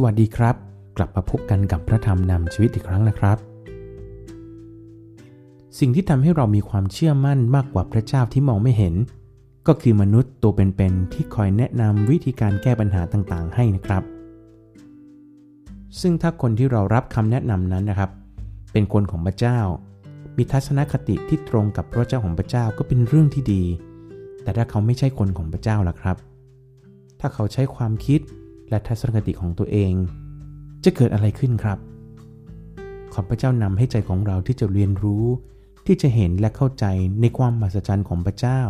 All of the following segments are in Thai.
สวัสดีครับกลับมาพบกันกับพระธรรมนำชีวิตอีกครั้งนะครับสิ่งที่ทำให้เรามีความเชื่อมั่นมากกว่าพระเจ้าที่มองไม่เห็นก็คือมนุษย์ตัวเป็นๆที่คอยแนะนำวิธีการแก้ปัญหาต่างๆให้นะครับซึ่งถ้าคนที่เรารับคำแนะนำนั้นนะครับเป็นคนของพระเจ้ามีทัศนคติที่ตรงกับพระเจ้าของพระเจ้าก็เป็นเรื่องที่ดีแต่ถ้าเขาไม่ใช่คนของพระเจ้าล่ะครับถ้าเขาใช้ความคิดและทัศนคติของตัวเองจะเกิดอะไรขึ้นครับขอพระเจ้านำให้ใจของเราที่จะเรียนรู้ที่จะเห็นและเข้าใจในความมหัศจรรย์ของพระเจ้า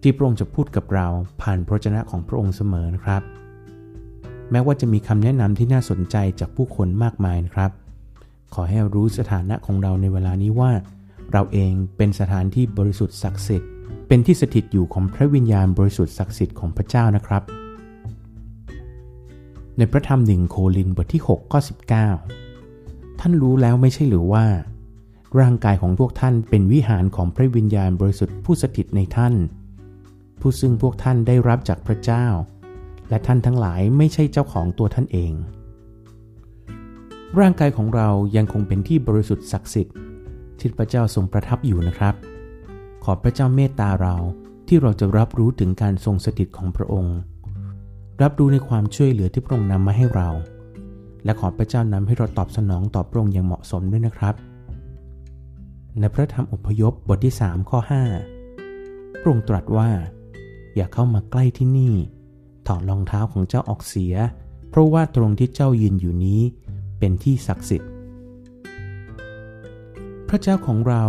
ที่พระองค์จะพูดกับเราผ่านพระวจนะของพระองค์เสมอนะครับแม้ว่าจะมีคำแนะนำที่น่าสนใจจากผู้คนมากมายนะครับขอให้รู้สถานะของเราในเวลานี้ว่าเราเองเป็นสถานที่บริสุทธิ์ศักดิ์สิทธิ์เป็นที่สถิตอยู่ของพระวิญญาณบริสุทธิ์ศักดิ์สิทธิ์ของพระเจ้านะครับในพระธรรม1 โครินธ์ บทที่ 6 ข้อ 19ท่านรู้แล้วไม่ใช่หรือว่าร่างกายของพวกท่านเป็นวิหารของพระวิญญาณบริสุทธิ์ผู้สถิตในท่านผู้ซึ่งพวกท่านได้รับจากพระเจ้าและท่านทั้งหลายไม่ใช่เจ้าของตัวท่านเองร่างกายของเรายังคงเป็นที่บริสุทธิ์ศักดิ์สิทธิ์ที่พระเจ้าทรงประทับอยู่นะครับขอพระเจ้าเมตตาเราที่เราจะรับรู้ถึงการทรงสถิตของพระองค์รับรู้ในความช่วยเหลือที่พระองค์นำมาให้เราและขอพระเจ้านำให้เราตอบสนองต่อพระองค์อย่างเหมาะสมด้วยนะครับในพระธรรมอพยพบทที่ 3 ข้อ 5พระองค์ตรัสว่าอย่าเข้ามาใกล้ที่นี่ถอดรองเท้าของเจ้าออกเสียเพราะว่าตรงที่เจ้ายืนอยู่นี้เป็นที่ศักดิ์สิทธิ์พระเจ้าของเรา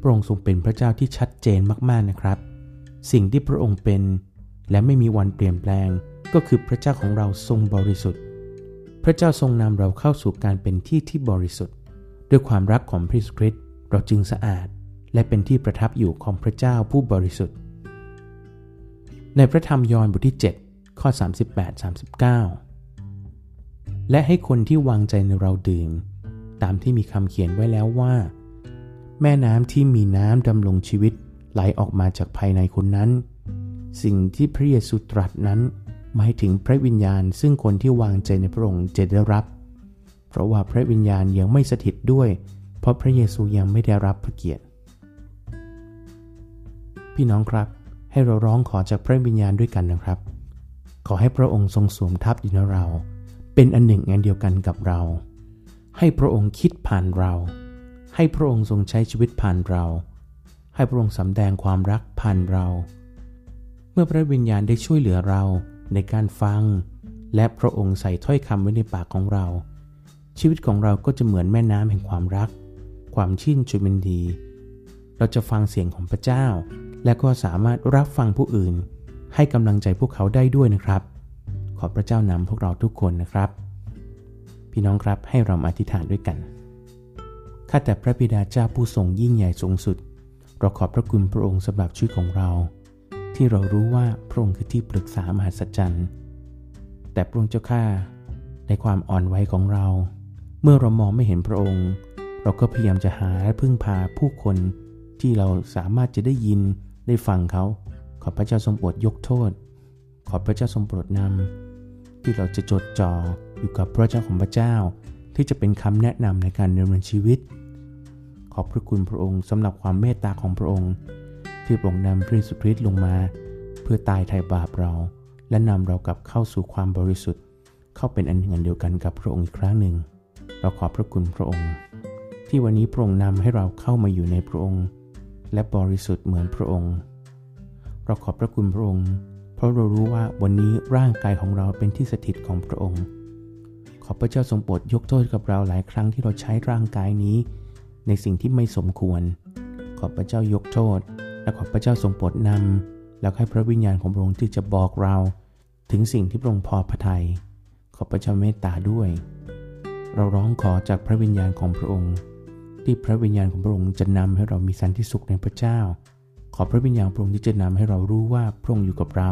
พระองค์ทรงเป็นพระเจ้าที่ชัดเจนมากๆนะครับสิ่งที่พระองค์เป็นและไม่มีวันเปลี่ยนแปลงก็คือพระเจ้าของเราทรงบริสุทธิ์พระเจ้าทรงนำเราเข้าสู่การเป็นที่บริสุทธิ์ด้วยความรักของพระคริสต์เราจึงสะอาดและเป็นที่ประทับอยู่ของพระเจ้าผู้บริสุทธิ์ในพระธรรมยอห์นบทที่ 7 ข้อ 38-39 และให้คนที่วางใจในเราดื่มตามที่มีคำเขียนไว้แล้วว่าแม่น้ำที่มีน้ำดำรงชีวิตไหลออกมาจากภายในคนนั้นสิ่งที่พระเยซูตรัสนั้นหมายถึงพระวิญญาณซึ่งคนที่วางใจในพระองค์จะได้รับเพราะว่าพระวิญญาณยังไม่สถิตด้วยเพราะพระเยซูยังไม่ได้รับพระเกียรติพี่น้องครับให้เราร้องขอจากพระวิญญาณด้วยกันนะครับขอให้พระองค์ทรงสวมทับอยู่ในเราเป็นอันหนึ่งอันเดียวกันกับเราให้พระองค์คิดผ่านเราให้พระองค์ทรงใช้ชีวิตผ่านเราให้พระองค์สำแดงความรักผ่านเราเมื่อพระวิญญาณได้ช่วยเหลือเราในการฟังและพระองค์ใส่ถ้อยคำไว้ในปากของเราชีวิตของเราก็จะเหมือนแม่น้ำแห่งความรักความชื่นชมยินดีเราจะฟังเสียงของพระเจ้าและก็สามารถรับฟังผู้อื่นให้กำลังใจพวกเขาได้ด้วยนะครับขอพระเจ้านำพวกเราทุกคนนะครับพี่น้องครับให้เราอธิษฐานด้วยกันข้าแต่พระบิดาเจ้าผู้ทรงยิ่งใหญ่สูงสุดเราขอบพระคุณพระองค์สำหรับชีวิตของเราที่เรารู้ว่าพระองค์คือที่ปรึกษามหัศจรรย์แต่พระองค์เจ้าข้าในความอ่อนไหวของเราเมื่อเรามองไม่เห็นพระองค์เราก็พยายามจะหาและพึ่งพาผู้คนที่เราสามารถจะได้ยินได้ฟังเขาขอพระเจ้าทรงโปรดยกโทษขอพระเจ้าทรงโปรดนำที่เราจะจดจ่ออยู่กับพระเจ้าของพระเจ้าที่จะเป็นคำแนะนำในการดำเนินชีวิตขอบพระคุณพระองค์สำหรับความเมตตาของพระองค์ที่พระองค์นำพระเยซูคริสต์ลงมาเพื่อตายไถ่บาปเราและนำเรากลับเข้าสู่ความบริสุทธิ์เข้าเป็นอันหนึ่งอันเดียวกันกับพระองค์อีกครั้งหนึ่งเราขอบพระคุณพระองค์ที่วันนี้พระองค์นำให้เราเข้ามาอยู่ในพระองค์และบริสุทธิ์เหมือนพระองค์เราขอบพระคุณพระองค์เพราะเรารู้ว่าวันนี้ร่างกายของเราเป็นที่สถิตของพระองค์ขอพระเจ้าทรงโปรดยกโทษกับเราหลายครั้งที่เราใช้ร่างกายนี้ในสิ่งที่ไม่สมควรขอพระเจ้ายกโทษและขอพระเจ้าทรงโปรดนำและให้พระวิญญาณของพระองค์ที่จะบอกเราถึงสิ่งที่พระองค์พอพระทัยขอพระเจ้าเมตตาด้วยเราร้องขอจากพระวิญญาณของพระองค์ที่พระวิญญาณของพระองค์จะนำให้เรามีสันติสุขในพระเจ้าขอพระวิญญาณพระองค์ที่จะนำให้เรารู้ว่าพระองค์อยู่กับเรา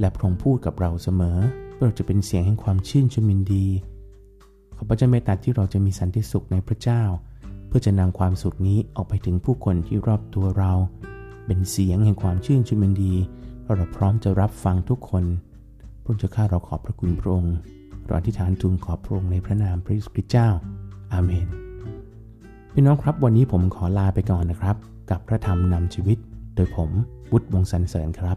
และพระองค์พูดกับเราเสมอเพื่อจะเป็นเสียงแห่งความชื่นชมยินดีขอพระเจ้าเมตตาที่เราจะมีสันติสุขในพระเจ้าเพื่อจะนำความสุขนี้ออกไปถึงผู้คนที่รอบตัวเราเป็นเสียงแห่งความชื่นชมยินดีเราพร้อมจะรับฟังทุกคนพระองค์เจ้าข้าเราขอบพระคุณพระองค์ เราอธิษฐานทูลขอพระองค์ในพระนามพระเยซูคริสต์เจ้าอาเมนพี่น้องครับวันนี้ผมขอลาไปก่อนนะครับกับพระธรรมนำชีวิตโดยผมวุฒิ วงศ์สรรเสริญครับ